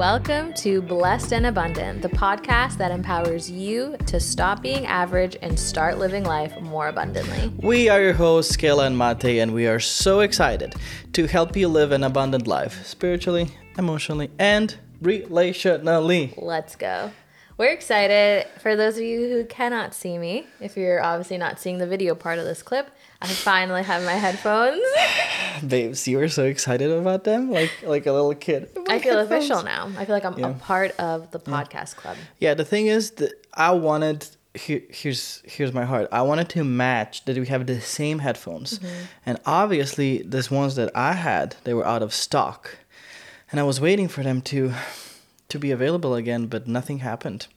Welcome to Blessed and Abundant, the podcast that empowers you to stop being average and start living life more abundantly. We are your hosts, Kayla and Matej, and we are so excited to help you live an abundant life, spiritually, emotionally, and relationally. Let's go. We're excited. For those of you who cannot see me, if you're obviously not seeing the video part of this clip, I finally have my headphones. Babes, you were so excited about them, like a little kid. I feel headphones. Official now. I feel like I'm a part of the podcast club. Yeah, the thing is that I wanted, here's my heart. I wanted to match that we have the same headphones. Mm-hmm. And obviously, these ones that I had, they were out of stock. And I was waiting for them to be available again, but nothing happened.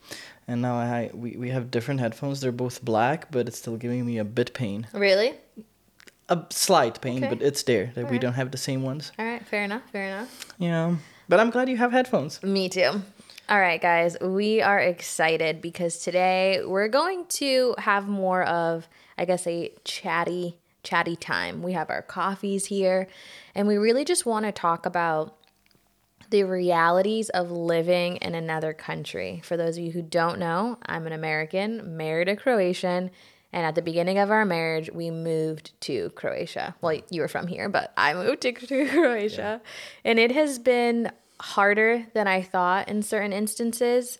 And now we have different headphones. They're both black, but it's still giving me a bit pain. Really? A slight pain, okay. But it's there. That we don't have the same ones. All right, fair enough. Yeah, but I'm glad you have headphones. Me too. All right, guys, we are excited because today we're going to have more of, I guess, a chatty time. We have our coffees here, and we really just want to talk about the realities of living in another country. For those of you who don't know, I'm an American, married a Croatian, and at the beginning of our marriage, we moved to Croatia. Well, you were from here, but I moved to Croatia. Yeah. And it has been harder than I thought in certain instances.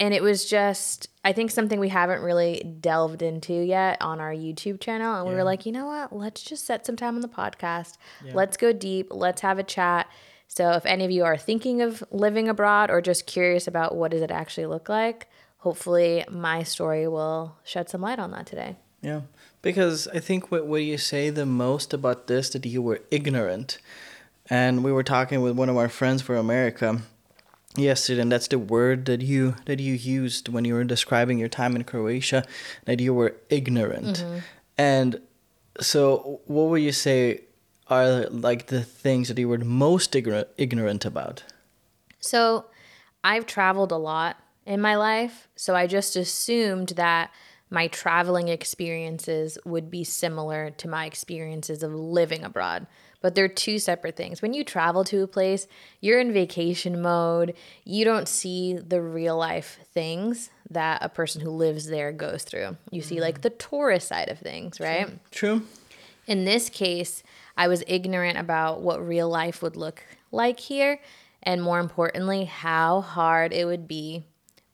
And it was just, I think, something we haven't really delved into yet on our YouTube channel. And we were like, you know what? Let's just set some time on the podcast. Yeah. Let's go deep. Let's have a chat. So if any of you are thinking of living abroad or just curious about what does it actually look like, hopefully my story will shed some light on that today. Yeah, because I think what you say the most about this, that you were ignorant. And we were talking with one of our friends for America yesterday, and that's the word that you used when you were describing your time in Croatia, that you were ignorant. Mm-hmm. And so what would you say are like the things that you were most ignorant about? So I've traveled a lot in my life, so I just assumed that my traveling experiences would be similar to my experiences of living abroad. But they're two separate things. When you travel to a place, you're in vacation mode. You don't see the real life things that a person who lives there goes through. You see like the tourist side of things, right? True. In this case, I was ignorant about what real life would look like here, and more importantly, how hard it would be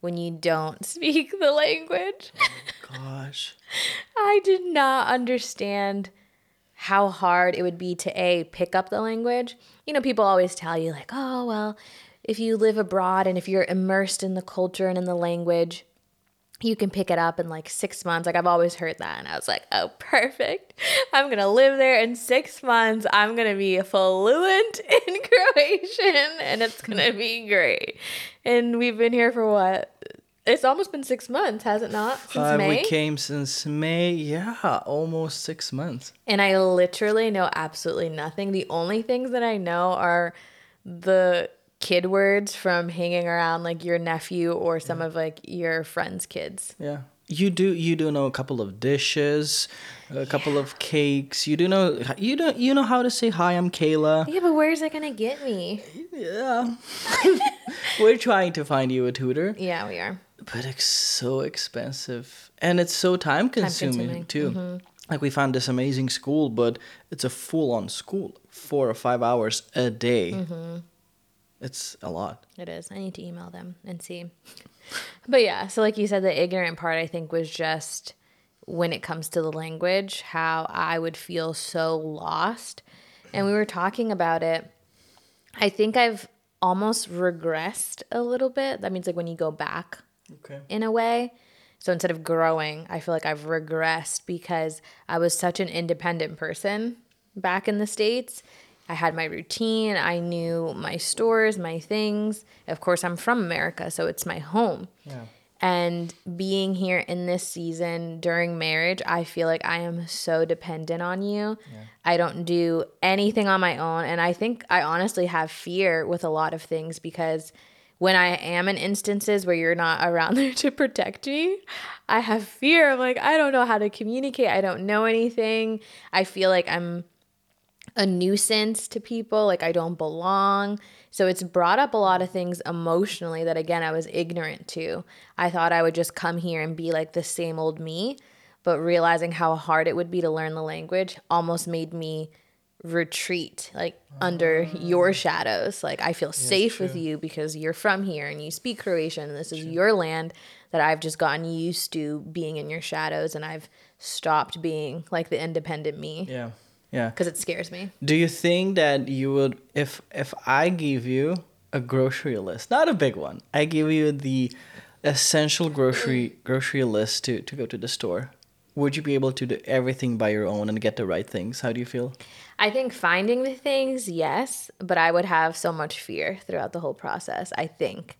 when you don't speak the language. Oh, gosh. I did not understand how hard it would be to, A, pick up the language. You know, people always tell you like, oh, well, if you live abroad and if you're immersed in the culture and in the language, you can pick it up in like 6 months. Like I've always heard that. And I was like, oh, perfect. I'm going to live there in 6 months. I'm going to be fluent in Croatian and it's going to be great. And we've been here for what? It's almost been 6 months, has it not? Since May? We came since May. Yeah, almost 6 months. And I literally know absolutely nothing. The only things that I know are the kid words from hanging around like your nephew or some of like your friend's kids. Yeah. You do know a couple of dishes, a couple of cakes. You know how to say hi, I'm Kayla. Yeah, but where is that gonna get me? Yeah. We're trying to find you a tutor. Yeah, we are. But it's so expensive and it's so time consuming too. Mm-hmm. Like we found this amazing school, but it's a full-on school, 4 or 5 hours a day. Mm-hmm. It's a lot. It is. I need to email them and see. But yeah, so like you said, the ignorant part I think was just when it comes to the language, how I would feel so lost. And we were talking about it. I think I've almost regressed a little bit. That means like when you go back in a way. So instead of growing, I feel like I've regressed because I was such an independent person back in the States. I had my routine. I knew my stores, my things. Of course, I'm from America, so it's my home. Yeah. And being here in this season during marriage, I feel like I am so dependent on you. Yeah. I don't do anything on my own. And I think I honestly have fear with a lot of things because when I am in instances where you're not around there to protect me, I have fear. I'm like, I don't know how to communicate. I don't know anything. I feel like I'm a nuisance to people, like I don't belong. So it's brought up a lot of things emotionally that, again, I was ignorant to. I thought I would just come here and be like the same old me, but realizing how hard it would be to learn the language almost made me retreat, like under your shadows. Like I feel safe with you because you're from here and you speak Croatian and this is your land, that I've just gotten used to being in your shadows and I've stopped being like the independent me. Yeah. Yeah. Because it scares me. Do you think that you would, if I give you a grocery list, not a big one, I give you the essential grocery list to go to the store, would you be able to do everything by your own and get the right things? How do you feel? I think finding the things, yes, but I would have so much fear throughout the whole process, I think.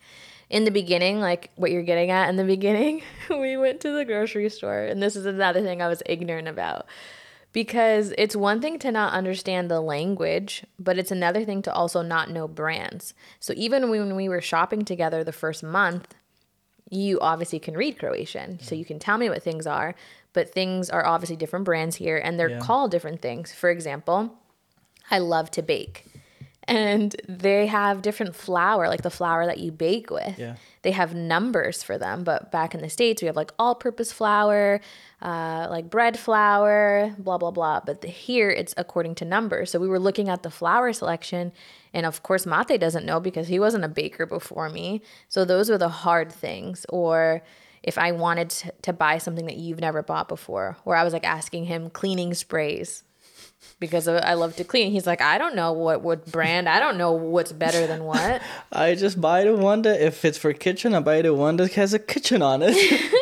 In the beginning, like what you're getting at in the beginning, we went to the grocery store, and this is another thing I was ignorant about. Because it's one thing to not understand the language, but it's another thing to also not know brands. So even when we were shopping together the first month, you obviously can read Croatian. So you can tell me what things are, but things are obviously different brands here, and they're called different things. For example, I love to bake. And they have different flour, like the flour that you bake with. Yeah. They have numbers for them. But back in the States, we have like all-purpose flour, like bread flour, blah, blah, blah. But here, it's according to numbers. So we were looking at the flour selection. And of course, Matej doesn't know because he wasn't a baker before me. So those were the hard things. Or if I wanted to buy something that you've never bought before, where I was like asking him cleaning sprays. Because I love to clean. He's like, I don't know what brand. I don't know what's better than what. I just buy the one that, if it's for kitchen, I buy the one that has a kitchen on it.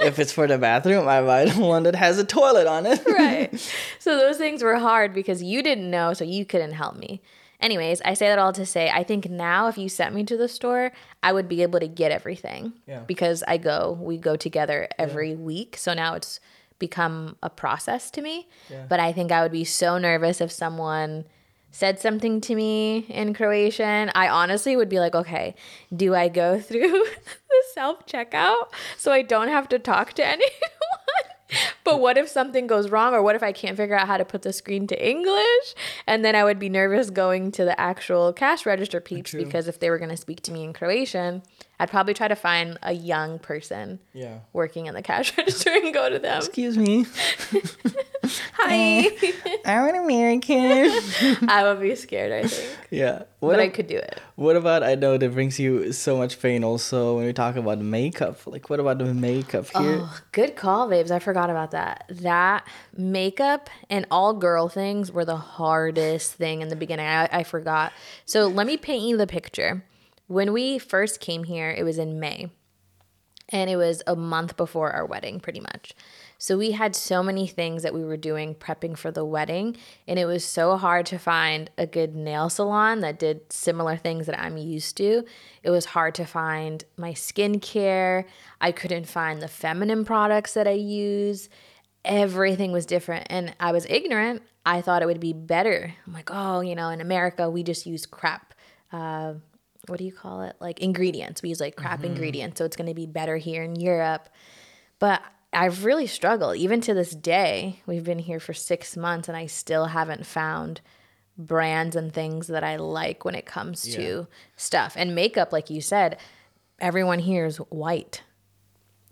If it's for the bathroom, I buy the one that has a toilet on it. Right. So those things were hard because you didn't know, so you couldn't help me. Anyways, I say that all to say, I think now if you sent me to the store, I would be able to get everything. Yeah. Because we go together every week. So now it's become a process to me, but I think I would be so nervous if someone said something to me in Croatian. I honestly would be like, okay, do I go through the self-checkout so I don't have to talk to anyone? But what if something goes wrong, or what if I can't figure out how to put the screen to English? And then I would be nervous going to the actual cash register peeps, because if they were going to speak to me in Croatian, I'd probably try to find a young person working in the cash register and go to them. Excuse me. Hi. I'm an American. I would be scared, I think. Yeah. But I could do it. What about, I know that brings you so much pain also when we talk about makeup. Like, what about the makeup here? Oh, good call, babes. I forgot about that. That makeup and all girl things were the hardest thing in the beginning. I forgot. So let me paint you the picture. When we first came here, it was in May, and it was a month before our wedding, pretty much. So we had so many things that we were doing prepping for the wedding, and it was so hard to find a good nail salon that did similar things that I'm used to. It was hard to find my skincare. I couldn't find the feminine products that I use. Everything was different, and I was ignorant. I thought it would be better. I'm like, oh, you know, in America, we just use crap what do you call it? Like ingredients. We use like crap ingredients. So it's going to be better here in Europe. But I've really struggled. Even to this day, we've been here for 6 months and I still haven't found brands and things that I like when it comes to stuff. And makeup, like you said, everyone here is white.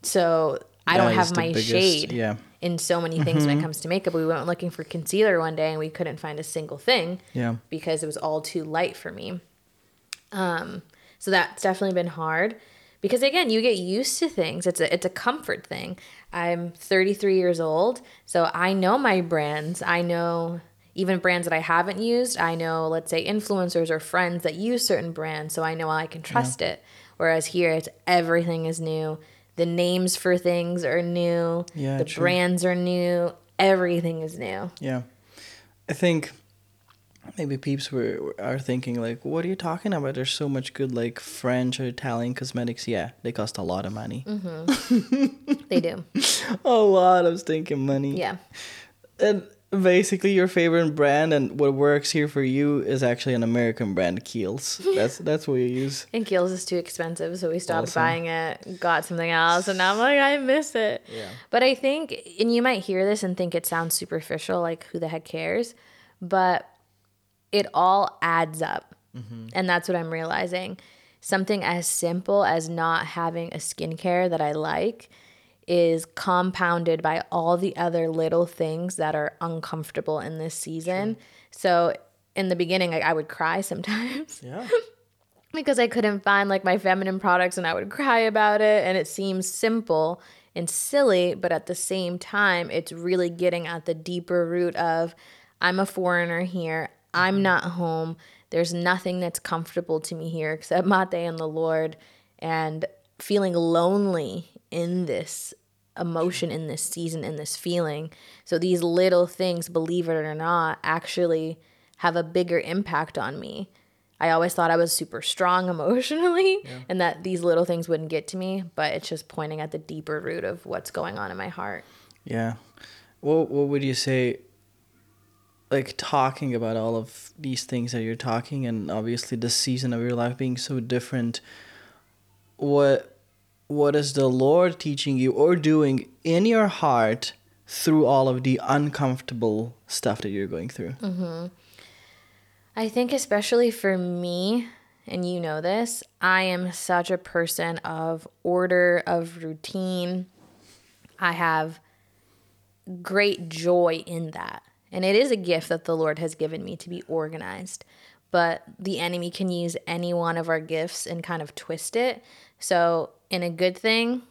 So I don't have my shade in so many things when it comes to makeup. We went looking for concealer one day and we couldn't find a single thing because it was all too light for me. So that's definitely been hard because, again, you get used to things. It's a comfort thing. I'm 33 years old, so I know my brands. I know even brands that I haven't used. I know, let's say, influencers or friends that use certain brands, so I know I can trust it. Whereas here, it's everything is new. The names for things are new. Yeah, the brands are new. Everything is new. Yeah. I think maybe peeps are thinking like, what are you talking about? There's so much good like French or Italian cosmetics. Yeah, they cost a lot of money. They do. A lot of stinking money. Yeah. And basically your favorite brand and what works here for you is actually an American brand, Kiehl's. That's what you use. And Kiehl's is too expensive, so we stopped buying it, got something else, and now I'm like, I miss it. Yeah. But I think, and you might hear this and think it sounds superficial, like who the heck cares? But it all adds up. Mm-hmm. And that's what I'm realizing. Something as simple as not having a skincare that I like is compounded by all the other little things that are uncomfortable in this season. Sure. So in the beginning, I would cry sometimes. Yeah. Because I couldn't find like my feminine products and I would cry about it, and it seems simple and silly, but at the same time, it's really getting at the deeper root of I'm a foreigner here. I'm not home. There's nothing that's comfortable to me here except Matej and the Lord, and feeling lonely in this emotion, in this season, in this feeling. So these little things, believe it or not, actually have a bigger impact on me. I always thought I was super strong emotionally, yeah, and that these little things wouldn't get to me, but it's just pointing at the deeper root of what's going on in my heart. Yeah. What would you say, like talking about all of these things that you're talking, and obviously the season of your life being so different, what is the Lord teaching you or doing in your heart through all of the uncomfortable stuff that you're going through? Mm-hmm. I think especially for me, and you know this, I am such a person of order, of routine. I have great joy in that. And it is a gift that the Lord has given me to be organized. But the enemy can use any one of our gifts and kind of twist it. So in a good thing,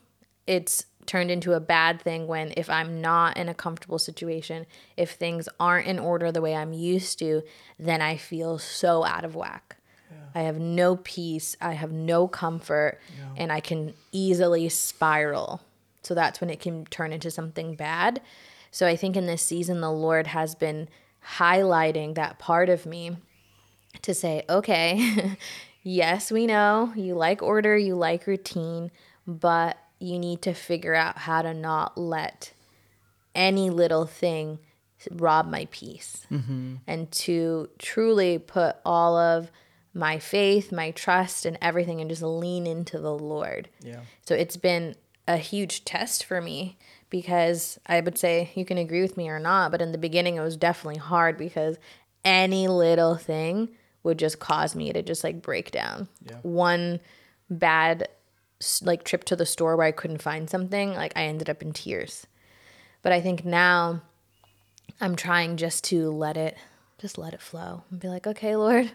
it's turned into a bad thing when if I'm not in a comfortable situation, if things aren't in order the way I'm used to, then I feel so out of whack. Yeah. I have no peace. I have no comfort, yeah, and I can easily spiral. So that's when it can turn into something bad. So I think in this season, the Lord has been highlighting that part of me to say, okay, yes, we know you like order, you like routine, but you need to figure out how to not let any little thing rob my peace, mm-hmm, and to truly put all of my faith, my trust, and everything, and just lean into the Lord. Yeah. So it's been a huge test for me, because I would say, you can agree with me or not, but in the beginning it was definitely hard because any little thing would just cause me to just like break down. Yeah. One bad like trip to the store where I couldn't find something, like I ended up in tears. But I think now I'm trying just to let it flow and be like, okay, Lord,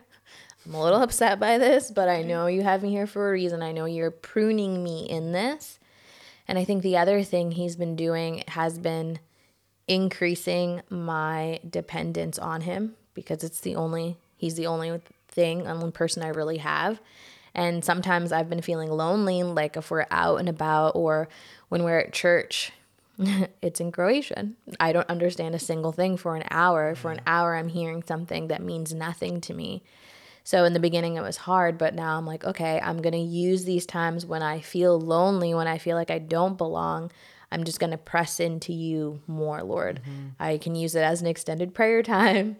I'm a little upset by this, but I know you have me here for a reason. I know you're pruning me in this. And I think the other thing he's been doing has been increasing my dependence on him, because he's the only thing, only person I really have. And sometimes I've been feeling lonely, like if we're out and about or when we're at church, it's in Croatian. I don't understand a single thing for an hour. For an hour, I'm hearing something that means nothing to me. So in the beginning, it was hard, but now I'm like, okay, I'm going to use these times when I feel lonely, when I feel like I don't belong. I'm just going to press into you more, Lord. Mm-hmm. I can use it as an extended prayer time.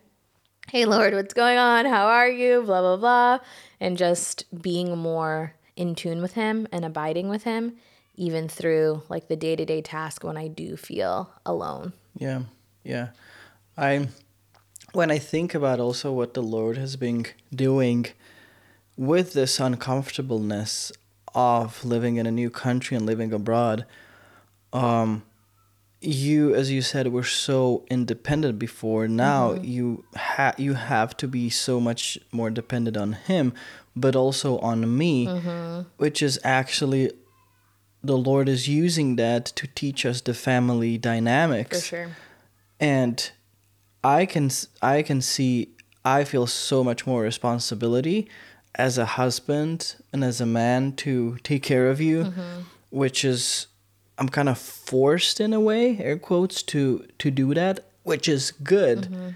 Hey, Lord, what's going on? How are you? Blah, blah, blah. And just being more in tune with him and abiding with him, even through like the day-to-day task when I do feel alone. Yeah, yeah. When I think about also what the Lord has been doing with this uncomfortableness of living in a new country and living abroad, you, as you said, were so independent before. Now mm-hmm. you have to be so much more dependent on him, but also on me, mm-hmm, which is actually the Lord is using that to teach us the family dynamics. For sure. And I can see, I feel so much more responsibility as a husband and as a man to take care of you, mm-hmm, which is, I'm kind of forced in a way, air quotes, to do that, which is good, mm-hmm,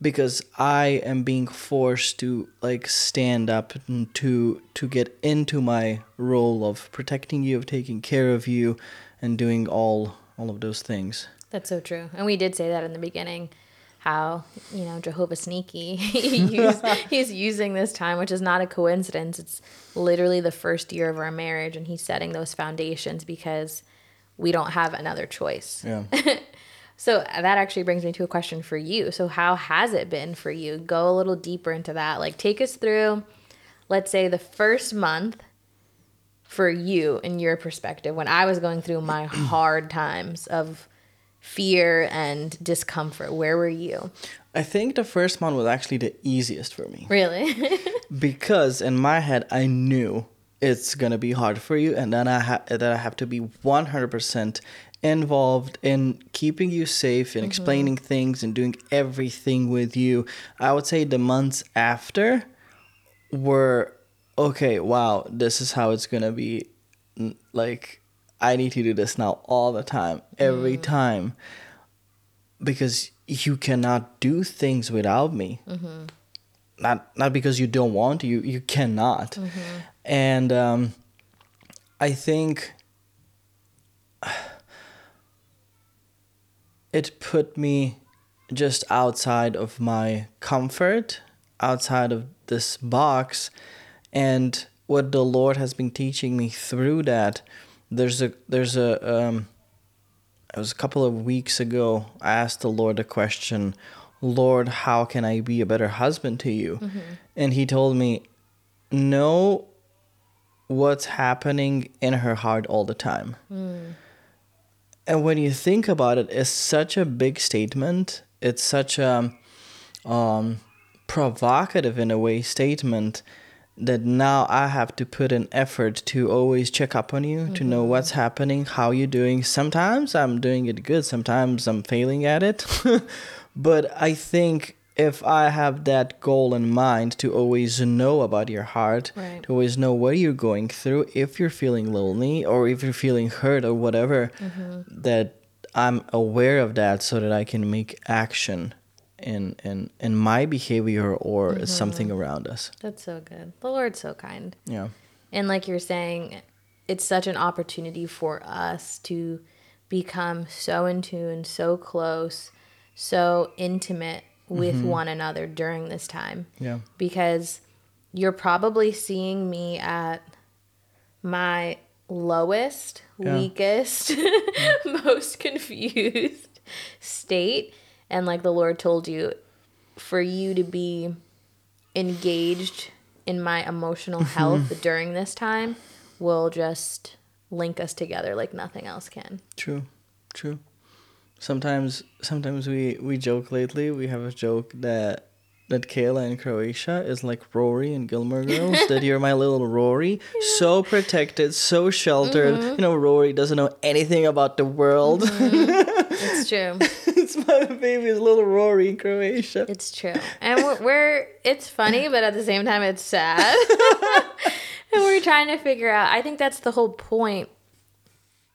because I am being forced to like stand up and to get into my role of protecting you, of taking care of you, and doing all of those things. That's so true. And we did say that in the beginning, how, you know, Jehovah Sneaky, he's using this time, which is not a coincidence. It's literally the first year of our marriage, and he's setting those foundations because we don't have another choice. Yeah. So that actually brings me to a question for you. So how has it been for you? Go a little deeper into that. Like, take us through, let's say, the first month for you in your perspective, when I was going through my hard times of fear and discomfort. Where were you? I think the first month was actually the easiest for me. Really? Because in my head, I knew it's going to be hard for you. And then I have to be 100% involved in keeping you safe and explaining things and doing everything with you. I would say the months after were, okay, wow, this is how it's going to be. Like, I need to do this now all the time, every time. Because you cannot do things without me. Not because you don't want to, you cannot. And I think it put me just outside of my comfort, outside of this box. And what the Lord has been teaching me through that, it was a couple of weeks ago, I asked the Lord a question, Lord, how can I be a better husband to you? And he told me, know what's happening in her heart all the time. And when you think about it, it's such a big statement. It's such a provocative, in a way, statement that now I have to put an effort to always check up on you, to know what's happening, how you're doing. Sometimes I'm doing it good. Sometimes I'm failing at it. But I think if I have that goal in mind to always know about your heart, to always know what you're going through, if you're feeling lonely or if you're feeling hurt or whatever, that I'm aware of that so that I can make action in my behavior or something around us. That's so good. The Lord's so kind. Yeah. And like you're saying, it's such an opportunity for us to become so in tune, so close, so intimate with one another during this time. Yeah. Because you're probably seeing me at my lowest, weakest, most confused state. And like the Lord told you, for you to be engaged in my emotional health during this time will just link us together like nothing else can. True, true. Sometimes we joke lately. We have a joke that Kayla in Croatia is like Rory in Gilmore Girls, that you're my little Rory, so protected, so sheltered. You know, Rory doesn't know anything about the world. It's true. It's my baby's little Rory in Croatia. It's true. And it's funny, but at the same time, it's sad. And we're trying to figure out, I think that's the whole point.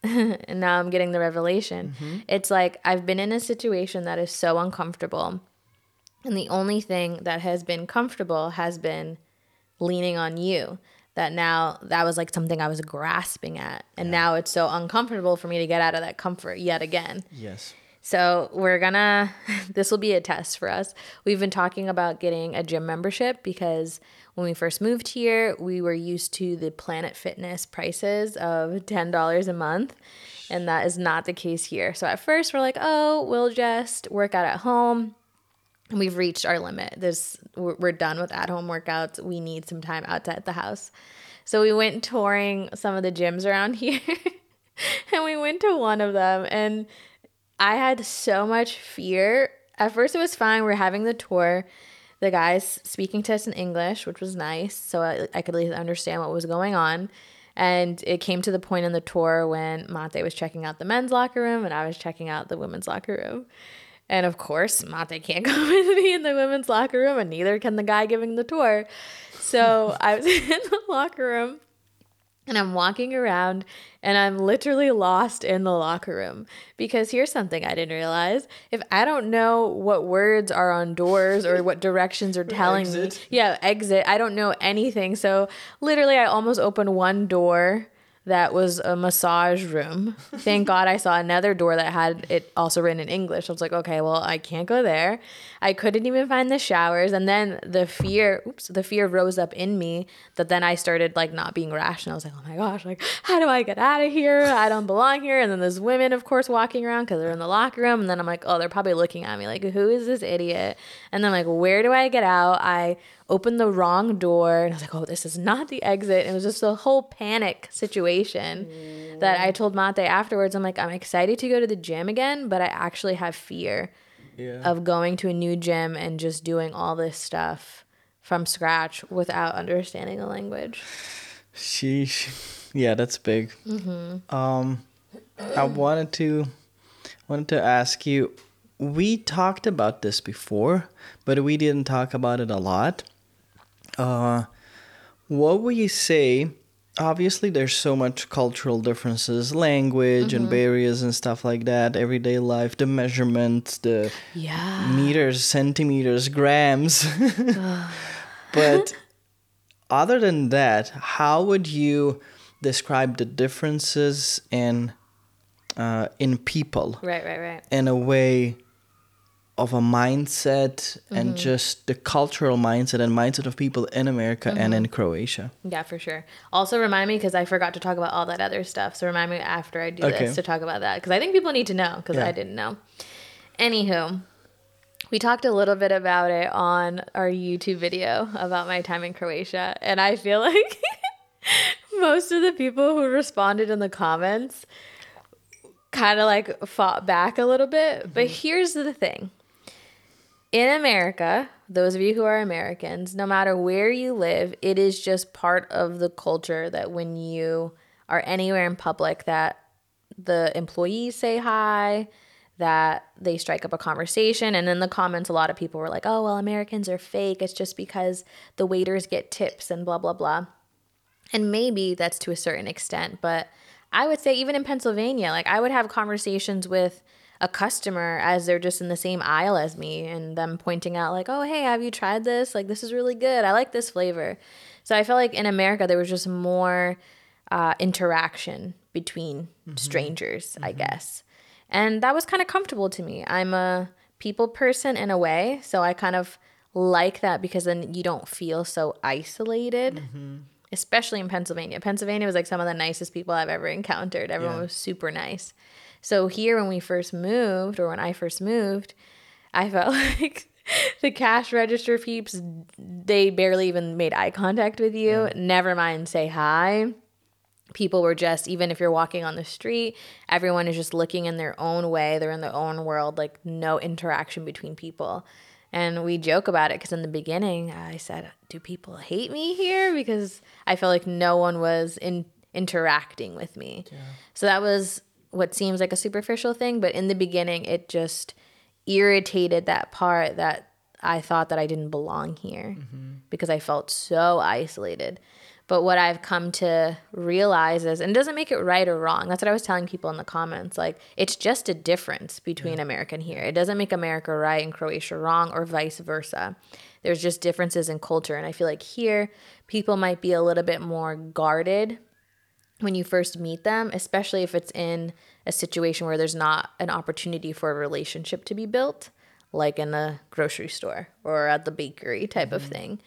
And now I'm getting the revelation. It's like I've been in a situation that is so uncomfortable. And the only thing that has been comfortable has been leaning on you. That now, that was like something I was grasping at. And now it's so uncomfortable for me to get out of that comfort yet again. Yes. So this will be a test for us. We've been talking about getting a gym membership because when we first moved here, we were used to the Planet Fitness prices of $10 a month, and that is not the case here. So at first we're like, oh, we'll just work out at home. And we've reached our limit. We're done with at-home workouts. We need some time outside the house. So we went touring some of the gyms around here, and we went to one of them, and I had so much fear. At first it was fine. We're having the tour. The guy's speaking to us in English, which was nice. So I could at least understand what was going on. And it came to the point in the tour when Matej was checking out the men's locker room and I was checking out the women's locker room. And of course, Matej can't go with me in the women's locker room, and neither can the guy giving the tour. So I was in the locker room. And I'm walking around and I'm literally lost in the locker room, because here's something I didn't realize. If I don't know what words are on doors or what directions are telling me, exit, I don't know anything. So literally I almost opened one door that was a massage room. Thank God I saw another door that had it also written in English. I was like, okay, well, I can't go there. I couldn't even find the showers. And then the fear rose up in me that then I started like not being rational. I was like, oh my gosh, like how do I get out of here? I don't belong here. And then there's women, of course, walking around because they're in the locker room. And then I'm like, oh, they're probably looking at me like, who is this idiot? And then like, where do I get out? I opened the wrong door and I was like, oh, this is not the exit. It was just a whole panic situation that I told Matej afterwards. I'm like, I'm excited to go to the gym again, but I actually have fear of going to a new gym and just doing all this stuff from scratch without understanding the language. Sheesh. Yeah, that's big. Mm-hmm. I wanted to ask you, we talked about this before, but we didn't talk about it a lot. What would you say? Obviously, there's so much cultural differences, language and barriers and stuff like that, everyday life, the measurements, the meters, centimeters, grams. But other than that, how would you describe the differences in people? Right. In a way of a mindset and just the cultural mindset and mindset of people in America and in Croatia. Yeah, for sure. Also remind me, because I forgot to talk about all that other stuff. So remind me after I do this to talk about that, because I think people need to know, because I didn't know. Anywho, we talked a little bit about it on our YouTube video about my time in Croatia. And I feel like most of the people who responded in the comments kind of like fought back a little bit. But here's the thing. In America, those of you who are Americans, no matter where you live, it is just part of the culture that when you are anywhere in public that the employees say hi, that they strike up a conversation. And in the comments, a lot of people were like, oh, well, Americans are fake. It's just because the waiters get tips and blah, blah, blah. And maybe that's to a certain extent, but I would say even in Pennsylvania, like I would have conversations with a customer as they're just in the same aisle as me and them pointing out like, oh, hey, have you tried this? Like, this is really good. I like this flavor. So I felt like in America, there was just more interaction between strangers, I guess. And that was kind of comfortable to me. I'm a people person in a way. So I kind of like that because then you don't feel so isolated. Especially in Pennsylvania. Pennsylvania was like some of the nicest people I've ever encountered. Everyone was super nice. So here when we first moved, or when I first moved, I felt like the cash register peeps, they barely even made eye contact with you. Never mind say hi. People were just, even if you're walking on the street, everyone is just looking in their own way. They're in their own world, like no interaction between people. And we joke about it because in the beginning I said, do people hate me here? Because I felt like no one was interacting with me. Yeah. So that was what seems like a superficial thing. But in the beginning, it just irritated that part that I thought that I didn't belong here because I felt so isolated. But what I've come to realize is, and it doesn't make it right or wrong. That's what I was telling people in the comments. Like, it's just a difference between America and here. It doesn't make America right and Croatia wrong or vice versa. There's just differences in culture. And I feel like here, people might be a little bit more guarded when you first meet them, especially if it's in a situation where there's not an opportunity for a relationship to be built, like in a grocery store or at the bakery type of thing.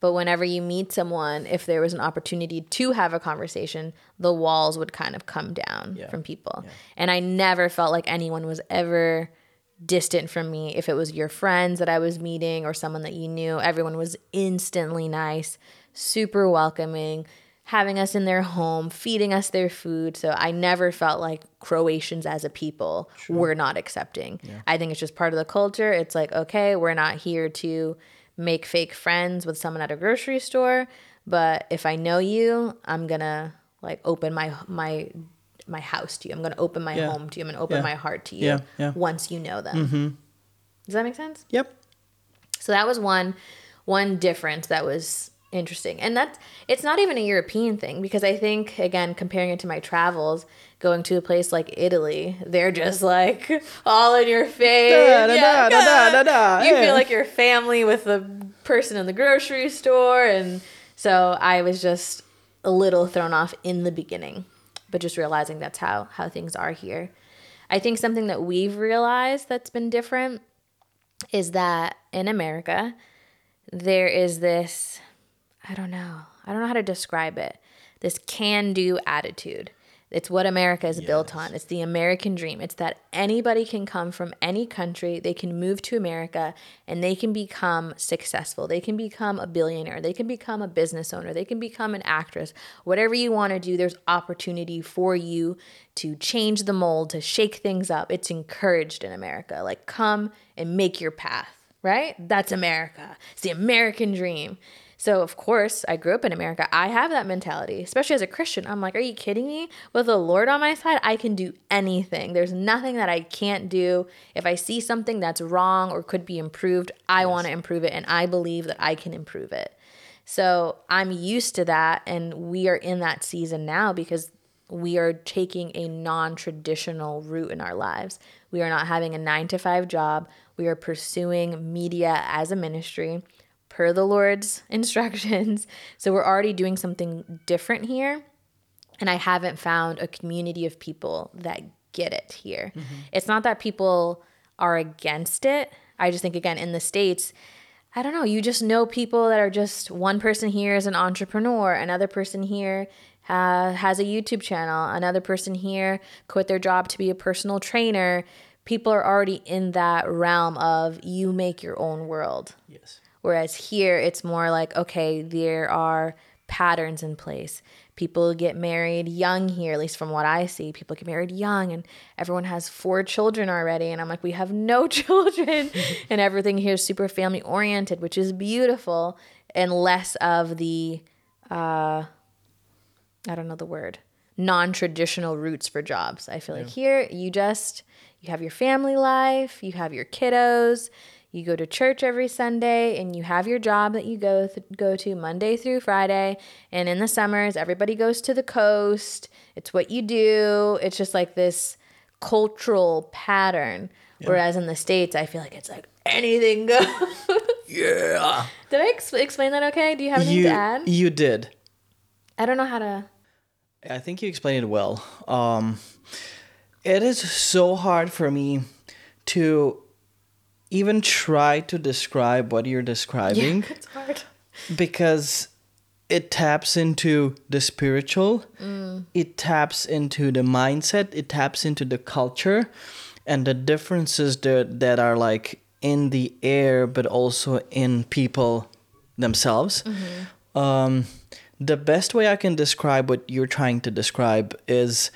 But whenever you meet someone, if there was an opportunity to have a conversation, the walls would kind of come down from people. Yeah. And I never felt like anyone was ever distant from me. If it was your friends that I was meeting or someone that you knew, everyone was instantly nice, super welcoming, having us in their home, feeding us their food. So I never felt like Croatians as a people were not accepting. Yeah. I think it's just part of the culture. It's like, okay, we're not here to make fake friends with someone at a grocery store, but if I know you, I'm gonna like open my house to you. I'm gonna open my home to you. I'm gonna open my heart to you once you know them. Does that make sense? Yep. So that was one difference that was interesting, and it's not even a European thing, because I think, again, comparing it to my travels, going to a place like Italy, they're just like all in your face. You feel like your family with the person in the grocery store. And so I was just a little thrown off in the beginning. but just realizing that's how things are here. I think something that we've realized that's been different is that in America, there is this, I don't know how to describe it, this can-do attitude. It's what America is built on. It's the American dream. It's that anybody can come from any country, they can move to America, and they can become successful. They can become a billionaire. They can become a business owner. They can become an actress. Whatever you want to do, there's opportunity for you to change the mold, to shake things up. It's encouraged in America. Like, come and make your path, right? That's America. It's the American dream. So, of course, I grew up in America. I have that mentality, especially as a Christian. I'm like, are you kidding me? With the Lord on my side, I can do anything. There's nothing that I can't do. If I see something that's wrong or could be improved, I want to improve it, and I believe that I can improve it. So I'm used to that, and we are in that season now because we are taking a non-traditional route in our lives. We are not having a 9-to-5 job. We are pursuing media as a ministry, per the Lord's instructions. So we're already doing something different here. And I haven't found a community of people that get it here. Mm-hmm. It's not that people are against it. I just think, again, in the States, I don't know, you just know people that are just, one person here is an entrepreneur, another person here has a YouTube channel, another person here quit their job to be a personal trainer. People are already in that realm of you make your own world. Yes. Whereas here, it's more like, okay, there are patterns in place. People get married young here, at least from what I see. People get married young, and everyone has 4 children already. And I'm like, we have no children. And everything here is super family-oriented, which is beautiful, and less of the, I don't know the word, non-traditional routes for jobs. I feel like here, you have your family life, you have your kiddos, you go to church every Sunday, and you have your job that you go to Monday through Friday. And in the summers, everybody goes to the coast. It's what you do. It's just like this cultural pattern. Yeah. Whereas in the States, I feel like it's like anything goes. Yeah. Did I explain that okay? Do you have anything to add? You did. I don't know how to. I think you explained it well. It is so hard for me to even try to describe what you're describing. Yeah, it's hard. Because it taps into the spiritual, it taps into the mindset, it taps into the culture, and the differences that are like in the air, but also in people themselves. Mm-hmm. The best way I can describe what you're trying to describe is,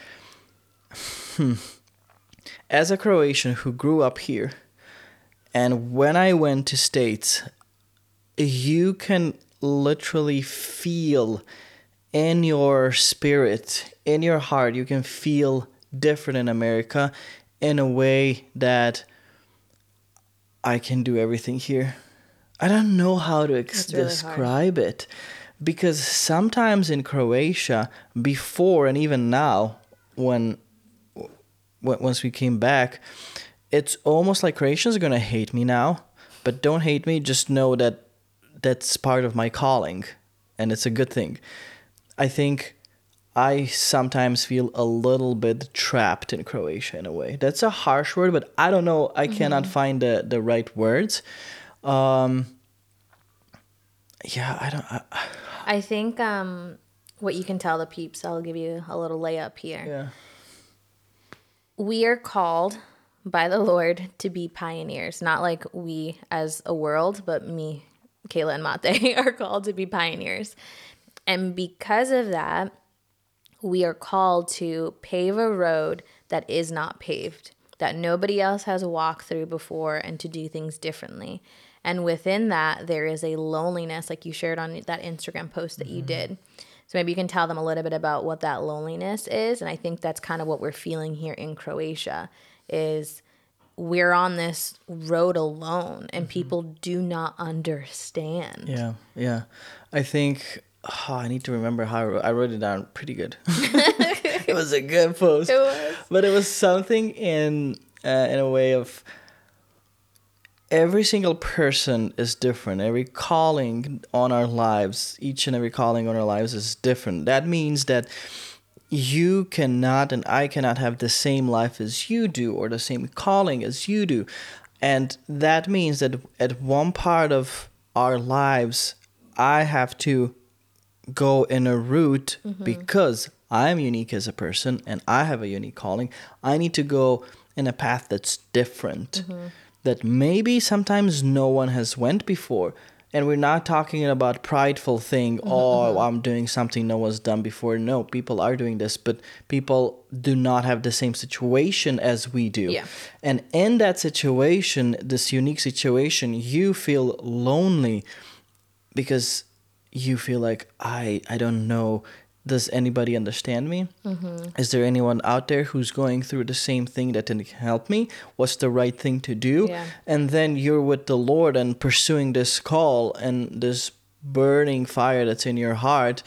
as a Croatian who grew up here, and when I went to States, you can literally feel in your spirit, in your heart, you can feel different in America in a way that I can do everything here. I don't know how to describe it, because sometimes in Croatia, before and even now, once we came back, it's almost like Croatians are going to hate me now, but don't hate me. Just know that that's part of my calling, and it's a good thing. I think I sometimes feel a little bit trapped in Croatia in a way. That's a harsh word, but I don't know. I cannot find the right words. I don't. I think what you can tell the peeps, I'll give you a little layup here. Yeah. We are called by the Lord to be pioneers, not like we as a world, but me, Kayla, and Matej are called to be pioneers. And because of that, we are called to pave a road that is not paved, that nobody else has walked through before, and to do things differently. And within that, there is a loneliness, like you shared on that Instagram post that you did. So maybe you can tell them a little bit about what that loneliness is. And I think that's kind of what we're feeling here in Croatia, is we're on this road alone, and people do not understand. Yeah. I think, I need to remember how I wrote it down pretty good. It was a good post. It was. But it was something in a way of, every single person is different. Every calling on our lives, each and every calling on our lives is different. That means that you cannot and I cannot have the same life as you do or the same calling as you do. And that means that at one part of our lives, I have to go in a route because I'm unique as a person and I have a unique calling. I need to go in a path that's different, that maybe sometimes no one has went before. And we're not talking about prideful thing, I'm doing something no one's done before. No, people are doing this, but people do not have the same situation as we do. Yeah. And in that situation, this unique situation, you feel lonely because you feel like, I don't know, does anybody understand me? Is there anyone out there who's going through the same thing that can help me? What's the right thing to do? Yeah. And then you're with the Lord and pursuing this call and this burning fire that's in your heart.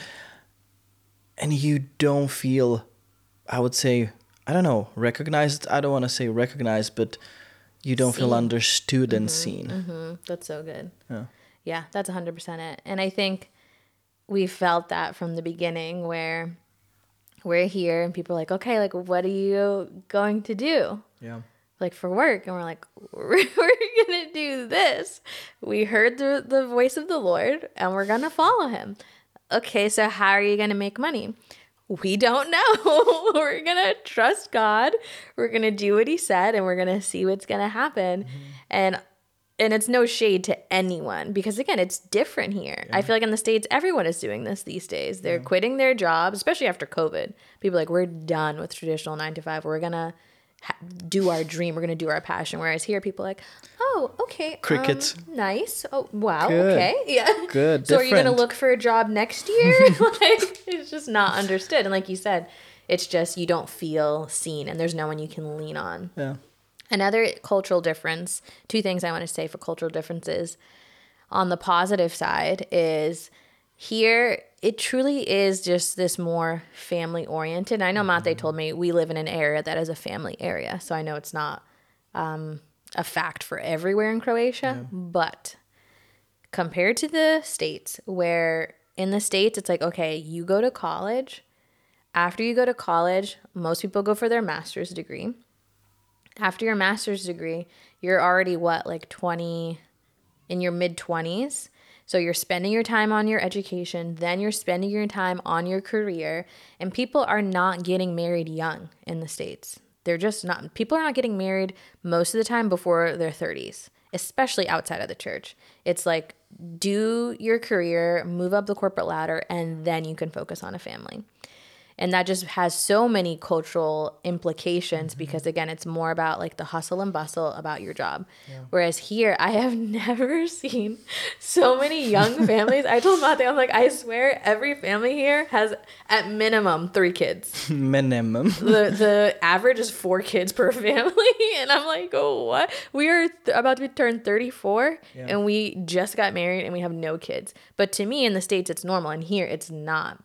And you don't feel, I would say, I don't know, recognized. I don't want to say recognized, but you don't feel understood and seen. That's so good. Yeah, that's 100% it. And I think we felt that from the beginning where we're here and people are like, okay, like, what are you going to do? Yeah. Like for work. And we're like, we're going to do this. We heard the voice of the Lord and we're going to follow him. Okay. So how are you going to make money? We don't know. We're going to trust God. We're going to do what he said and we're going to see what's going to happen. And it's no shade to anyone because, again, it's different here. Yeah. I feel like in the States, everyone is doing this these days. They're quitting their jobs, especially after COVID. People are like, we're done with traditional 9-to-5. We're going to do our dream. We're going to do our passion. Whereas here, people are like, oh, okay. Crickets. Nice. Oh, wow. Good. Okay. Yeah. Good. So are you going to look for a job next year? Like, it's just not understood. And like you said, it's just you don't feel seen and there's no one you can lean on. Yeah. Another cultural difference, two things I want to say for cultural differences on the positive side is here, it truly is just this more family oriented. I know Matej told me we live in an area that is a family area. So I know it's not a fact for everywhere in Croatia, but compared to the States where in the States, it's like, okay, you go to college. After you go to college, most people go for their master's degree. After your master's degree, you're already in your mid-20s. So you're spending your time on your education, then you're spending your time on your career. And people are not getting married young in the States. They're just not. People are not getting married most of the time before their 30s, especially outside of the church. It's like, do your career, move up the corporate ladder, and then you can focus on a family. And that just has so many cultural implications because, again, it's more about like the hustle and bustle about your job. Yeah. Whereas here, I have never seen so many young families. I told Matej, I'm like, I swear every family here has at minimum 3 kids. Minimum. The average is 4 kids per family. And I'm like, oh, what? We are about to turn 34 and we just got married and we have no kids. But to me in the States, it's normal. And here it's not.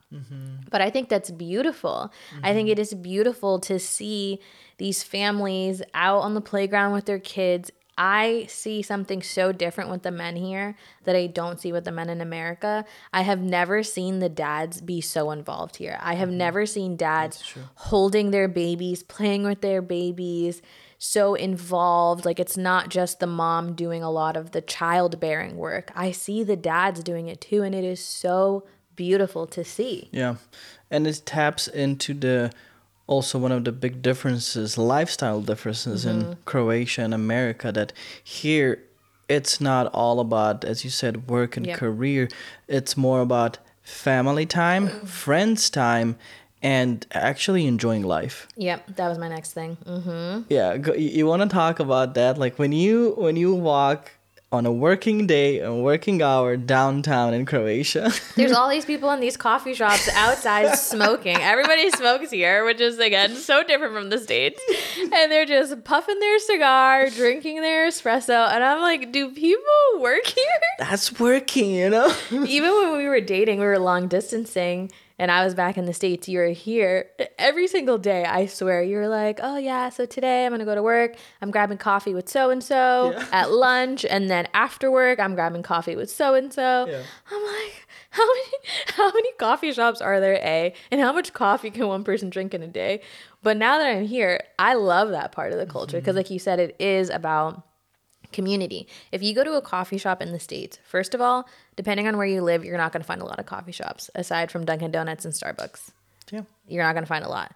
But I think that's beautiful. I think it is beautiful to see these families out on the playground with their kids. I see something so different with the men here that I don't see with the men in America. I have never seen the dads be so involved here. I have never seen dads holding their babies, playing with their babies, so involved. Like it's not just the mom doing a lot of the childbearing work. I see the dads doing it too, and it is so beautiful to see. Yeah. And it taps into also one of the big differences, lifestyle differences in Croatia and America, that here it's not all about, as you said, work and career. It's more about family time, friends time, and actually enjoying life. Yep, that was my next thing. Yeah, you want to talk about that? Like when you walk on a working day, a working hour downtown in Croatia. There's all these people in these coffee shops outside smoking. Everybody smokes here, which is, again, so different from the States. And they're just puffing their cigar, drinking their espresso. And I'm like, do people work here? That's working, you know? Even when we were dating, we were long distancing. And I was back in the States, you were here every single day, I swear. You were like, oh, yeah, so today I'm going to go to work. I'm grabbing coffee with so-and-so at lunch. And then after work, I'm grabbing coffee with so-and-so. Yeah. I'm like, How many coffee shops are there, A? And how much coffee can one person drink in a day? But now that I'm here, I love that part of the culture because, like you said, it is about community. If you go to a coffee shop in the States, first of all, depending on where you live, you're not going to find a lot of coffee shops aside from Dunkin' Donuts and Starbucks. Yeah. You're not going to find a lot.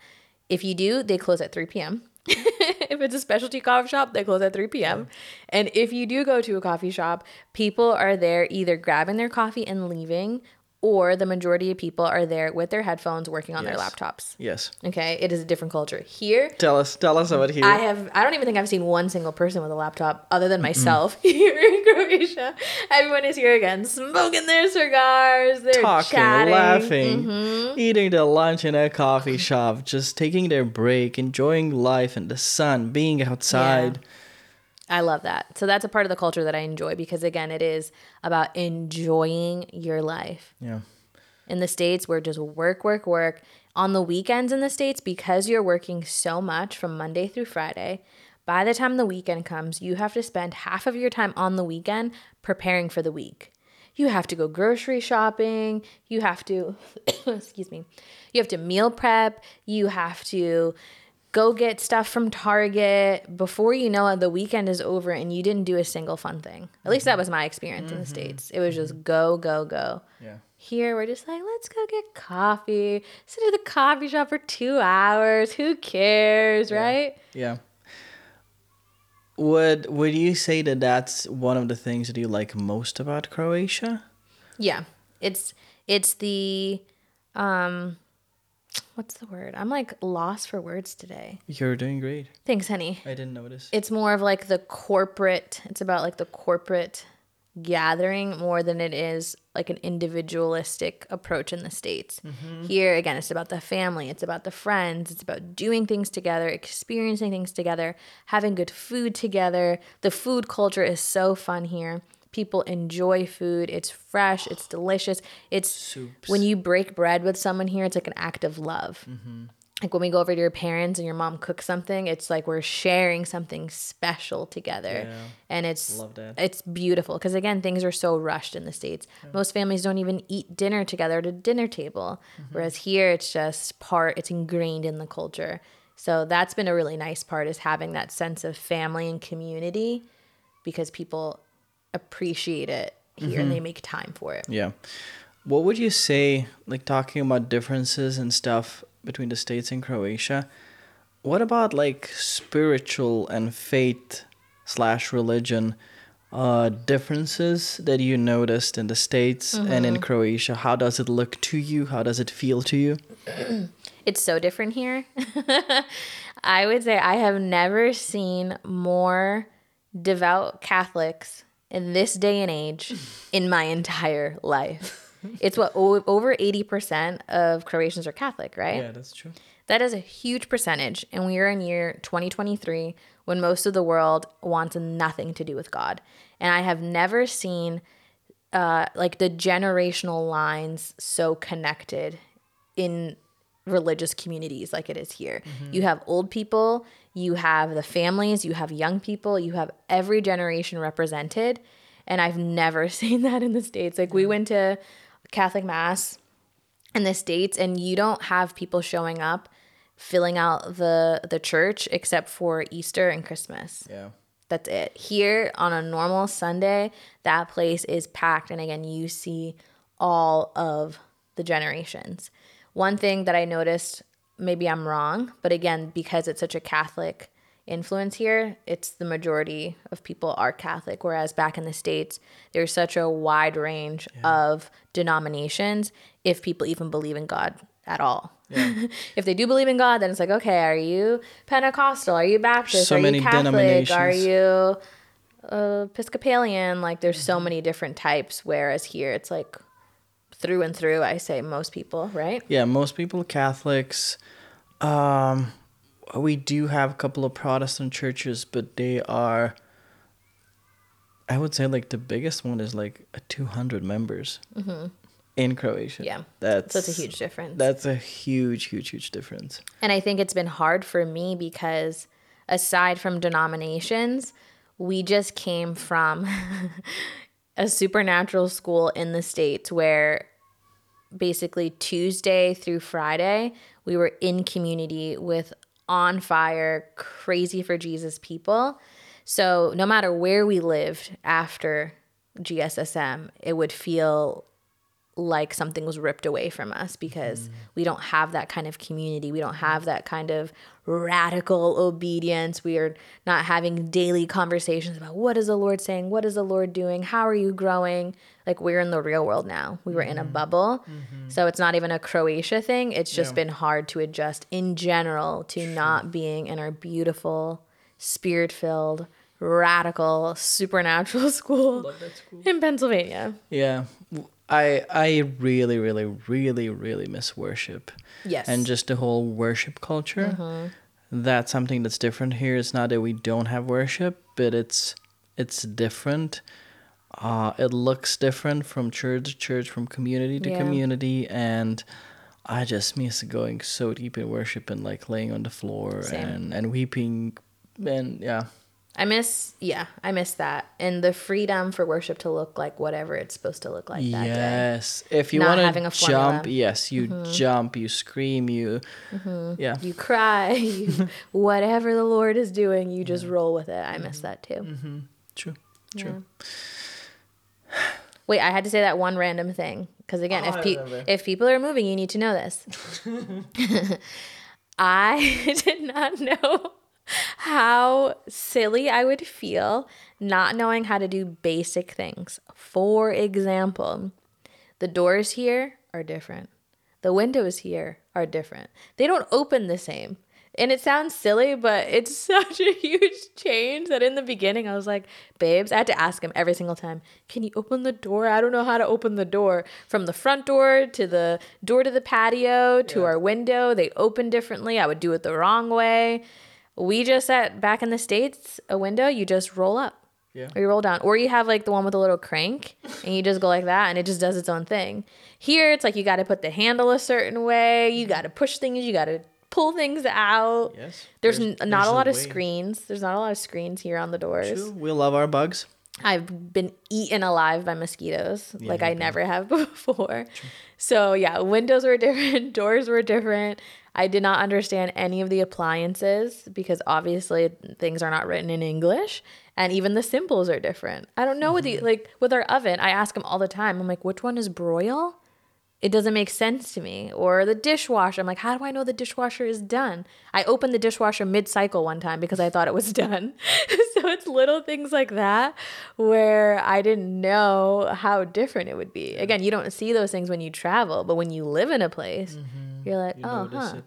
If you do, they close at 3 p.m. If it's a specialty coffee shop, they close at 3 p.m. Yeah. And if you do go to a coffee shop, people are there either grabbing their coffee and leaving, or the majority of people are there with their headphones working on their laptops. Yes. Okay. It is a different culture. Here. Tell us about here. I don't even think I've seen one single person with a laptop other than myself here in Croatia. Everyone is here again, smoking their cigars, they're talking, chatting, laughing, eating their lunch in a coffee shop, just taking their break, enjoying life and the sun, being outside. Yeah. I love that. So that's a part of the culture that I enjoy because, again, it is about enjoying your life. Yeah. In the States, we're just work, work, work. On the weekends in the States, because you're working so much from Monday through Friday, by the time the weekend comes, you have to spend half of your time on the weekend preparing for the week. You have to go grocery shopping. You have to, excuse me, you have to meal prep. You have to go get stuff from Target. Before you know it, the weekend is over and you didn't do a single fun thing. At least that was my experience in the States. It was just go, go, go. Yeah. Here, we're just like, let's go get coffee. Sit at the coffee shop for 2 hours. Who cares, right? Yeah. Would you say that that's one of the things that you like most about Croatia? Yeah. It's the... what's the word? I'm like lost for words today. You're doing great. Thanks, honey. I didn't notice. It's more of like the corporate. It's about like the corporate gathering more than it is like an individualistic approach in the States. Mm-hmm. Here, again, it's about the family. It's about the friends. It's about doing things together, experiencing things together, having good food together. The food culture is so fun here. People enjoy food. It's fresh. It's delicious. It's Soups. When you break bread with someone here, it's like an act of love. Mm-hmm. Like when we go over to your parents and your mom cooks something, it's like we're sharing something special together. Yeah. And it's beautiful because, again, things are so rushed in the States. Yeah. Most families don't even eat dinner together at a dinner table, whereas here it's just it's ingrained in the culture. So that's been a really nice part is having that sense of family and community because people appreciate it here and they make time for it. Yeah. What would you say, like talking about differences and stuff between the States and Croatia, what about like spiritual and faith/religion differences that you noticed in the States and in Croatia? How does it look to you? How does it feel to you? It's so different here. I would say I have never seen more devout Catholics in this day and age in my entire life. It's what over 80% of Croatians are Catholic, right? Yeah, that's true. That is a huge percentage. And we are in year 2023 when most of the world wants nothing to do with God. And I have never seen like the generational lines so connected in religious communities like it is here. You have old people, you have the families, you have young people, you have every generation represented. And I've never seen that in the States. Like we went to Catholic Mass in the States and you don't have people showing up, filling out the church except for Easter and Christmas. Yeah. That's it. Here on a normal Sunday, that place is packed. And again, you see all of the generations. One thing that I noticed, maybe I'm wrong, but again, because it's such a Catholic influence here, it's the majority of people are Catholic, whereas back in the States, there's such a wide range of denominations if people even believe in God at all. Yeah. If they do believe in God, then it's like, okay, are you Pentecostal? Are you Baptist? Are you Catholic? Are you Episcopalian? Like there's so many different types, whereas here it's like, through and through, I say most people, right? Yeah, most people, Catholics. We do have a couple of Protestant churches, but they are, I would say, like the biggest one is like 200 members in Croatia. Yeah, that's a huge difference. That's a huge, huge, huge difference. And I think it's been hard for me because aside from denominations, we just came from... a supernatural school in the States where basically Tuesday through Friday, we were in community with on fire, crazy for Jesus people. So no matter where we lived after GSSM, it would feel like something was ripped away from us because we don't have that kind of community. We don't have that kind of radical obedience. We are not having daily conversations about what is the Lord saying? What is the Lord doing? How are you growing? Like, we're in the real world now. We were in a bubble. So it's not even a Croatia thing. It's just been hard to adjust in general to not being in our beautiful, spirit-filled, radical, supernatural school, love that school, in Pennsylvania. Yeah. I really, really, really, really miss worship. Yes. And just the whole worship culture. That's something that's different here. It's not that we don't have worship, but it's different. It looks different from church to church, from community to community. And I just miss going so deep in worship and like laying on the floor and weeping. And I miss that. And the freedom for worship to look like whatever it's supposed to look like that day. Yes. If you want to jump, you jump, you scream, you, you cry, you, whatever the Lord is doing, you just roll with it. I miss that too. True. Yeah. Wait, I had to say that one random thing. Because again, if people are moving, you need to know this. I did not know how silly I would feel not knowing how to do basic things. For example, the doors here are different. The windows here are different. They don't open the same. And it sounds silly, but it's such a huge change that in the beginning I was like, babes, I had to ask him every single time, can you open the door? I don't know how to open the door. From the front door to the patio to our window, they open differently. I would do it the wrong way. We just at back in the States, a window, you just roll up. Yeah. Or you roll down. Or you have like the one with a little crank and you just go like that and it just does its own thing. Here, it's like you got to put the handle a certain way. You got to push things. You got to pull things out. Yes. There's not a lot of screens. There's not a lot of screens here on the doors. True. We love our bugs. I've been eaten alive by mosquitoes like I never have before. True. So yeah, windows were different. Doors were different. I did not understand any of the appliances because obviously things are not written in English and even the symbols are different. I don't know what the, like with our oven, I ask him all the time. I'm like, which one is broil? It doesn't make sense to me. Or the dishwasher. I'm like, how do I know the dishwasher is done? I opened the dishwasher mid-cycle one time because I thought it was done. So it's little things like that where I didn't know how different it would be. Again, you don't see those things when you travel, but when you live in a place, you're like, you notice it.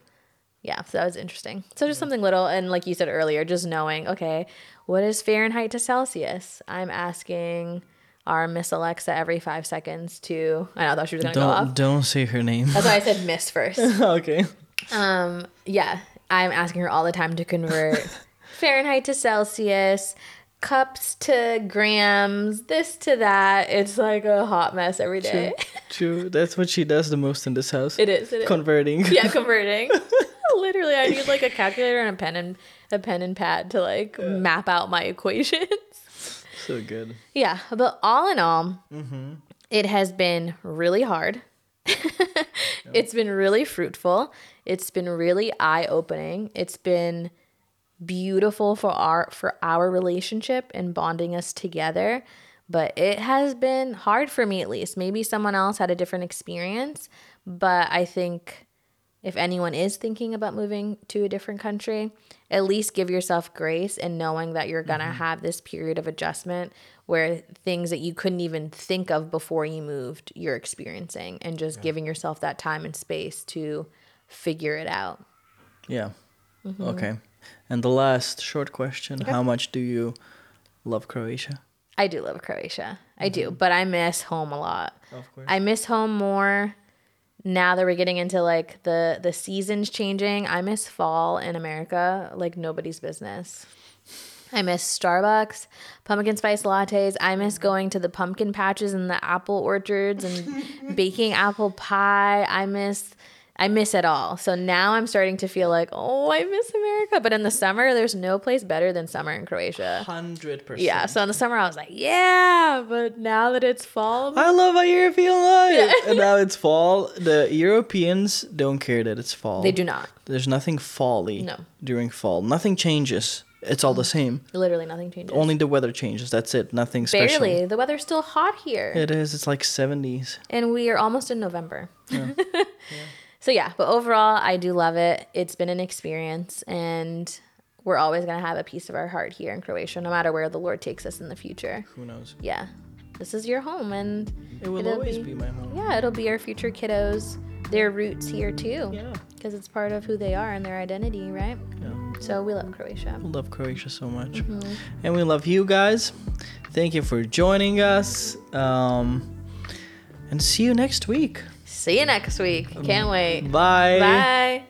Yeah, so that was interesting. So just something little, and like you said earlier, just knowing, okay, what is Fahrenheit to Celsius? I'm asking our Miss Alexa every 5 seconds to, I thought she was going to go off. Don't say her name. That's why I said Miss first. Okay. Yeah, I'm asking her all the time to convert Fahrenheit to Celsius, cups to grams, this to that. It's like a hot mess every day. True. That's what she does the most in this house. It is. Converting. Yeah, converting. Literally, I need like a calculator and a pen and pad to like map out my equations. So good. Yeah, but all in all, it has been really hard. It's been really fruitful. It's been really eye-opening. It's been beautiful for our relationship and bonding us together, but it has been hard for me at least. Maybe someone else had a different experience, but I think if anyone is thinking about moving to a different country, at least give yourself grace and knowing that you're going to have this period of adjustment where things that you couldn't even think of before you moved, you're experiencing, and just giving yourself that time and space to figure it out. Yeah. Mm-hmm. Okay. And the last short question, how much do you love Croatia? I do love Croatia. I do, but I miss home a lot. Of course. I miss home more. Now that we're getting into like the seasons changing, I miss fall in America like nobody's business. I miss Starbucks, pumpkin spice lattes. I miss going to the pumpkin patches and the apple orchards and baking apple pie. I miss I miss it all. So now I'm starting to feel like, oh, I miss America. But in the summer, there's no place better than summer in Croatia. 100%. Yeah. So in the summer, I was like, yeah. But now that it's fall, I love my European life. Yeah. And now it's fall. The Europeans don't care that it's fall. They do not. There's nothing fall-y during fall. Nothing changes. It's all the same. Literally nothing changes. Only the weather changes. That's it. Nothing special. Barely. The weather's still hot here. It is. It's like 70s. And we are almost in November. Yeah. Yeah. So yeah, but overall, I do love it. It's been an experience, and we're always going to have a piece of our heart here in Croatia, no matter where the Lord takes us in the future. Who knows? Yeah. This is your home, and it'll always be my home. Yeah, it'll be our future kiddos, their roots here too. Yeah. Because it's part of who they are and their identity, right? Yeah. So we love Croatia. We love Croatia so much. Mm-hmm. And we love you guys. Thank you for joining us. And see you next week. Can't wait. Bye. Bye.